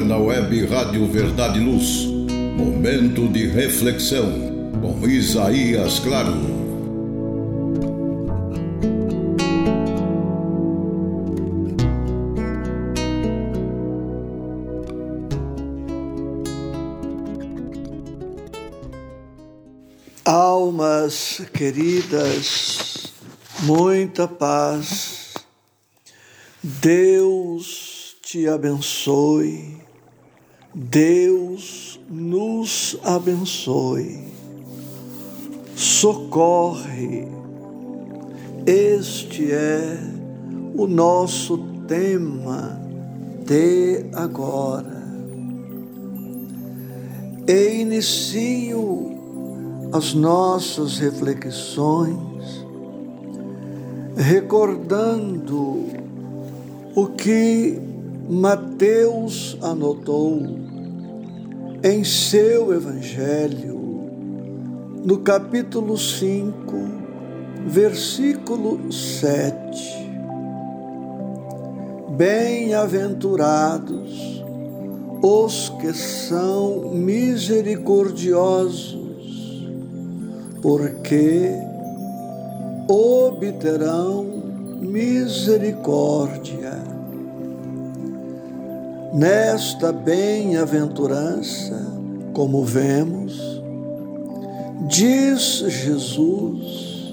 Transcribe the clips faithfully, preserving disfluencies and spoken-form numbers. ar na web Rádio Verdade e Luz. Momento de Reflexão, com Isaías Claro. Almas queridas, muita paz. Deus te abençoe, Deus nos abençoe, socorre. Este é o nosso tema de agora. E inicio as nossas reflexões recordando o que Mateus anotou em seu Evangelho, no capítulo cinco, versículo sete. Bem-aventurados os que são misericordiosos, porque obterão misericórdia. Nesta bem-aventurança, como vemos, diz Jesus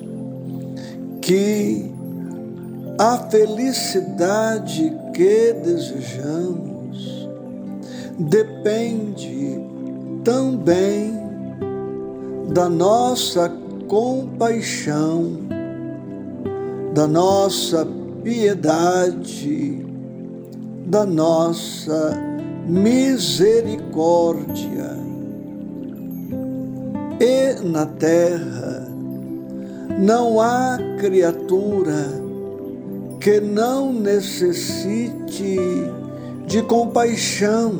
que a felicidade que desejamos depende também da nossa compaixão, da nossa piedade, da nossa misericórdia. E na terra não há criatura que não necessite de compaixão,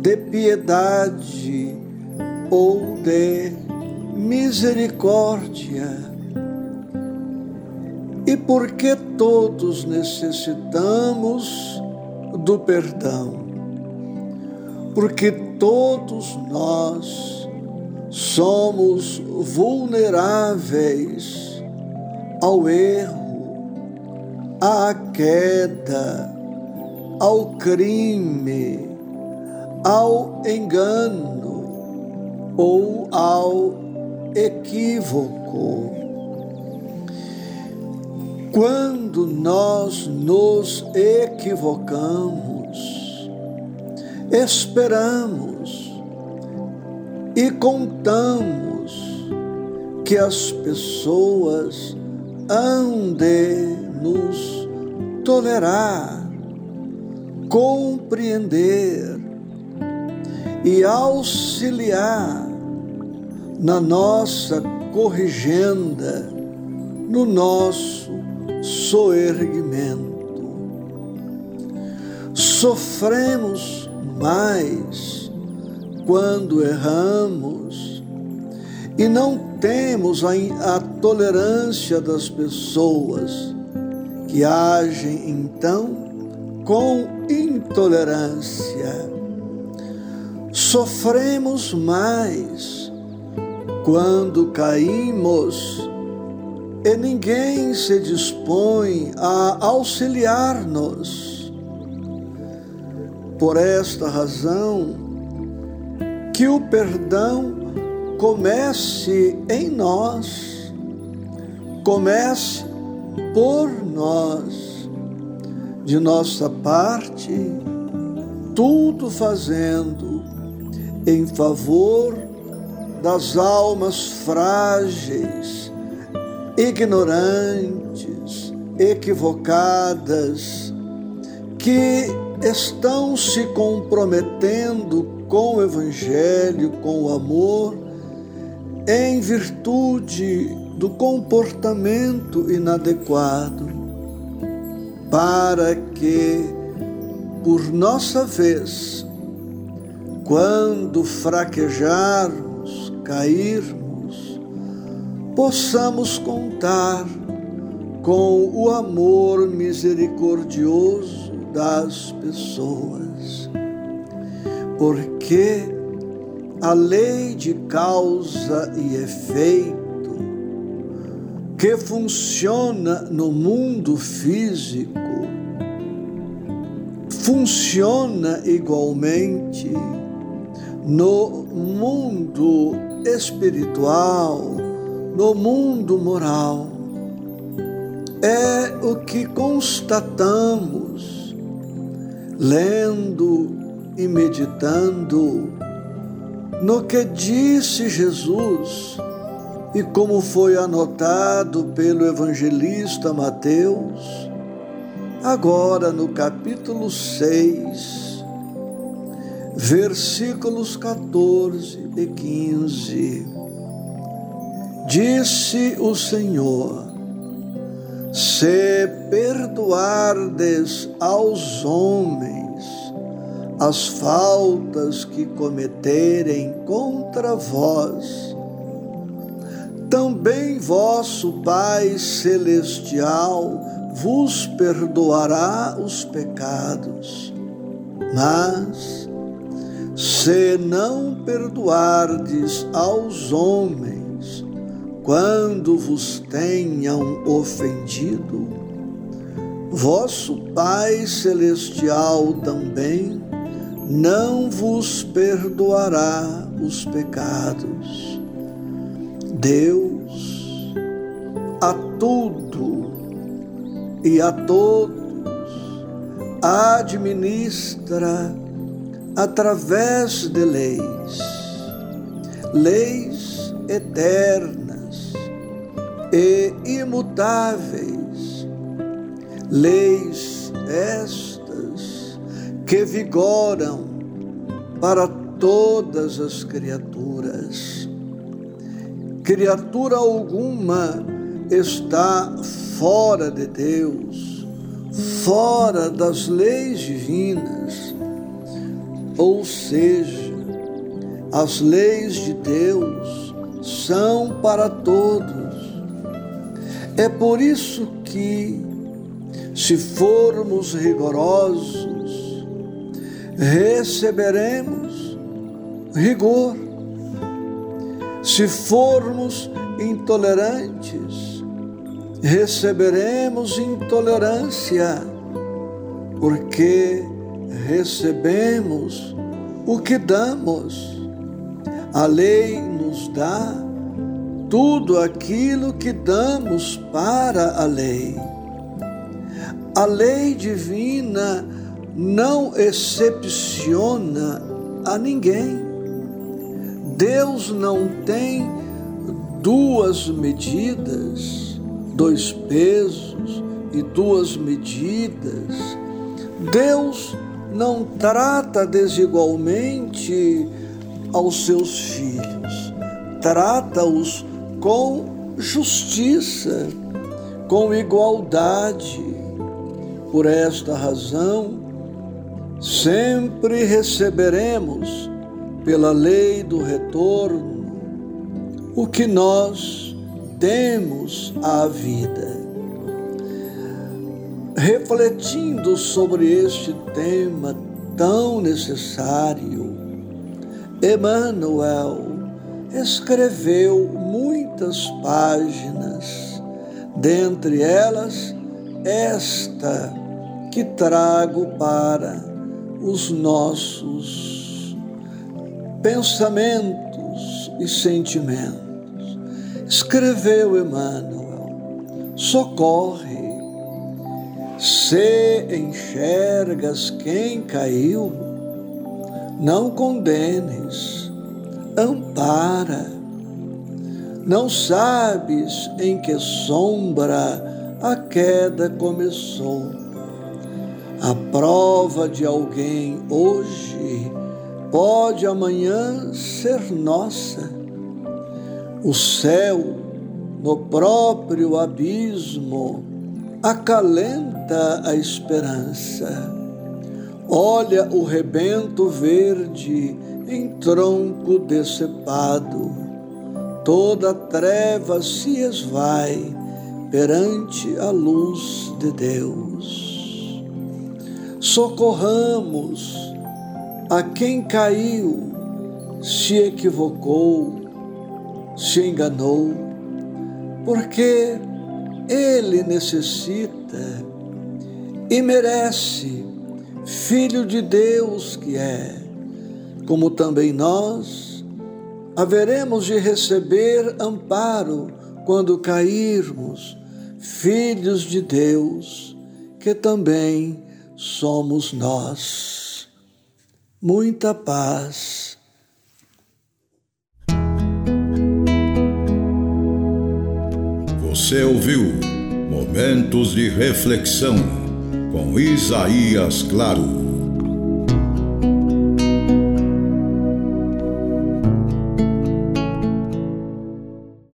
de piedade ou de misericórdia. E porque todos necessitamos do perdão, porque todos nós somos vulneráveis ao erro, à queda, ao crime, ao engano ou ao equívoco. Quando nós nos equivocamos, esperamos e contamos que as pessoas hão de nos tolerar, compreender e auxiliar na nossa corrigenda, no nosso soerguimento. Sofremos mais quando erramos e não temos a, a tolerância das pessoas, que agem então com intolerância. Sofremos mais quando caímos e ninguém se dispõe a auxiliar-nos. Por esta razão, que o perdão comece em nós, comece por nós, de nossa parte, tudo fazendo em favor das almas frágeis, ignorantes, equivocadas, que estão se comprometendo com o Evangelho, com o amor, em virtude do comportamento inadequado, para que, por nossa vez, quando fraquejarmos, cairmos, possamos contar com o amor misericordioso das pessoas. porque a lei de causa e efeito que funciona no mundo físico funciona igualmente no mundo espiritual, no mundo moral. É o que constatamos lendo e meditando no que disse Jesus e como foi anotado pelo evangelista Mateus, agora no capítulo seis, versículos catorze e quinze. Disse o Senhor: se perdoardes aos homens as faltas que cometerem contra vós, também vosso Pai Celestial vos perdoará os pecados. Mas, se não perdoardes aos homens quando vos tenham ofendido, vosso Pai Celestial também não vos perdoará os pecados. Deus a tudo e a todos administra através de leis, leis eternas e imutáveis, leis estas que vigoram para todas as criaturas. Criatura alguma está fora de Deus, fora das leis divinas. Ou seja, as leis de Deus são para todos. É por isso que, se formos rigorosos, receberemos rigor. Se formos intolerantes, receberemos intolerância, porque recebemos o que damos. A lei nos dá tudo aquilo que damos para a lei. A lei divina não excepciona a ninguém. Deus não tem duas medidas, dois pesos e duas medidas. Deus não trata desigualmente aos seus filhos, trata-os com justiça, com igualdade. Por esta razão, sempre receberemos pela lei do retorno o que nós demos à vida. Refletindo sobre este tema tão necessário, Emmanuel escreveu muitas páginas, dentre elas esta que trago para os nossos pensamentos e sentimentos. Escreveu Emmanuel: socorre, se enxergas quem caiu, não condenes, ampara. Não sabes em que sombra a queda começou. A prova de alguém hoje pode amanhã ser nossa. O céu, no próprio abismo, acalenta a esperança. Olha o rebento verde em tronco decepado. Toda treva se esvai perante a luz de Deus. Socorramos a quem caiu, se equivocou, se enganou, porque ele necessita e merece, Filho de Deus que é, como também nós, haveremos de receber amparo quando cairmos, filhos de Deus, que também somos nós. Muita paz. Você ouviu Momentos de Reflexão com Isaías Claro.